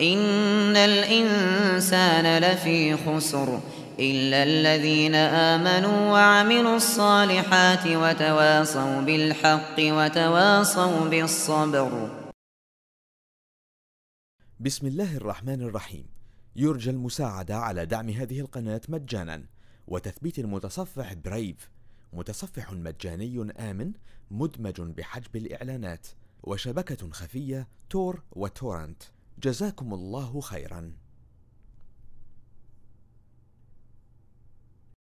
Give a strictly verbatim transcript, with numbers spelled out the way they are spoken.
إن الإنسان لفي خسر إلا الذين آمنوا وعملوا الصالحات وتواصوا بالحق وتواصوا بالصبر. بسم الله الرحمن الرحيم. يرجى المساعدة على دعم هذه القناة مجانا وتثبيت المتصفح برايف، متصفح مجاني آمن مدمج بحجب الإعلانات وشبكة خفية تور وتورنت. جزاكم الله خيرا.